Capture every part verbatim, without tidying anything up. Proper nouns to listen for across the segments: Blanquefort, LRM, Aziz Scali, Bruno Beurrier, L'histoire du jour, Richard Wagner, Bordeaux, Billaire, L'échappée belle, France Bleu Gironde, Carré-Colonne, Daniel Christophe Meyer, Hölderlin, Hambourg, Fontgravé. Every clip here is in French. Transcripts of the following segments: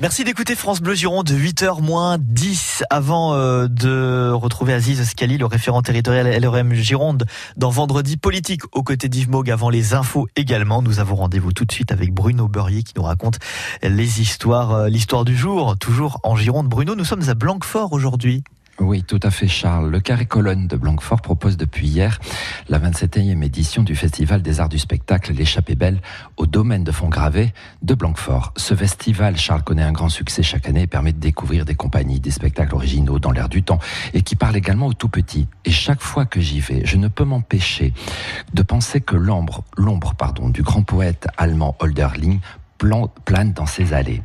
Merci d'écouter France Bleu Gironde, huit heures moins dix, avant euh, de retrouver Aziz Scali, le référent territorial L R M Gironde, dans Vendredi Politique, aux côtés d'Yves Maugue, avant les infos également. Nous avons rendez-vous tout de suite avec Bruno Beurrier qui nous raconte les histoires, euh, l'histoire du jour, toujours en Gironde. Bruno, nous sommes à Blanquefort aujourd'hui. Oui, tout à fait, Charles. Le Carré-Colonne de Blanquefort propose depuis hier la vingt-septième édition du Festival des Arts du Spectacle, L'échappée belle, au domaine de Fontgravé de Blanquefort. Ce festival, Charles, connaît un grand succès chaque année et permet de découvrir des compagnies, des spectacles originaux dans l'air du temps et qui parle également aux tout petits. Et chaque fois que j'y vais, je ne peux m'empêcher de penser que l'ombre, l'ombre, pardon, du grand poète allemand Hölderlin plane dans ses allées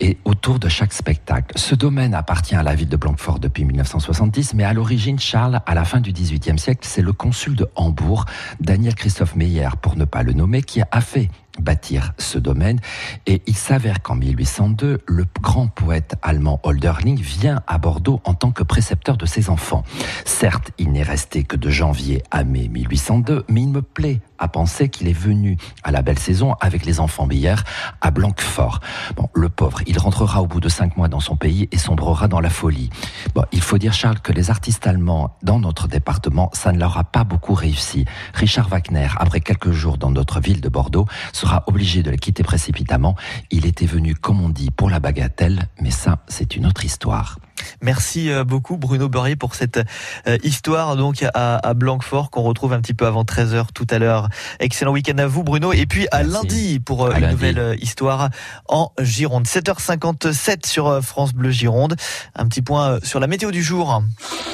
et autour de chaque spectacle. Ce domaine appartient à la ville de Blanquefort depuis mille neuf cent soixante-dix, mais à l'origine, Charles, à la fin du dix-huitième siècle, c'est le consul de Hambourg, Daniel Christophe Meyer, pour ne pas le nommer, qui a fait bâtir ce domaine. Et il s'avère qu'en mille huit cent deux, le grand poète allemand Hölderlin vient à Bordeaux en tant que précepteur de ses enfants. Certes, il n'est resté que de janvier à mai mille huit cent deux, mais il me plaît à penser qu'il est venu à la belle saison avec les enfants Billaire à Blanquefort. Bon, le pauvre, il rentrera au bout de cinq mois dans son pays et sombrera dans la folie. Bon, il faut dire, Charles, que les artistes allemands dans notre département, ça ne leur a pas beaucoup réussi. Richard Wagner, après quelques jours dans notre ville de Bordeaux, sera obligé de la quitter précipitamment. Il était venu, comme on dit, pour la bagatelle, mais ça, c'est une autre histoire. Merci beaucoup Bruno Beurrier pour cette histoire donc à, à Blanquefort qu'on retrouve un petit peu avant treize heures tout à l'heure. Excellent week-end à vous Bruno et puis à Merci. lundi pour à une lundi. nouvelle histoire en Gironde. sept heures cinquante-sept sur France Bleu Gironde. Un petit point sur la météo du jour.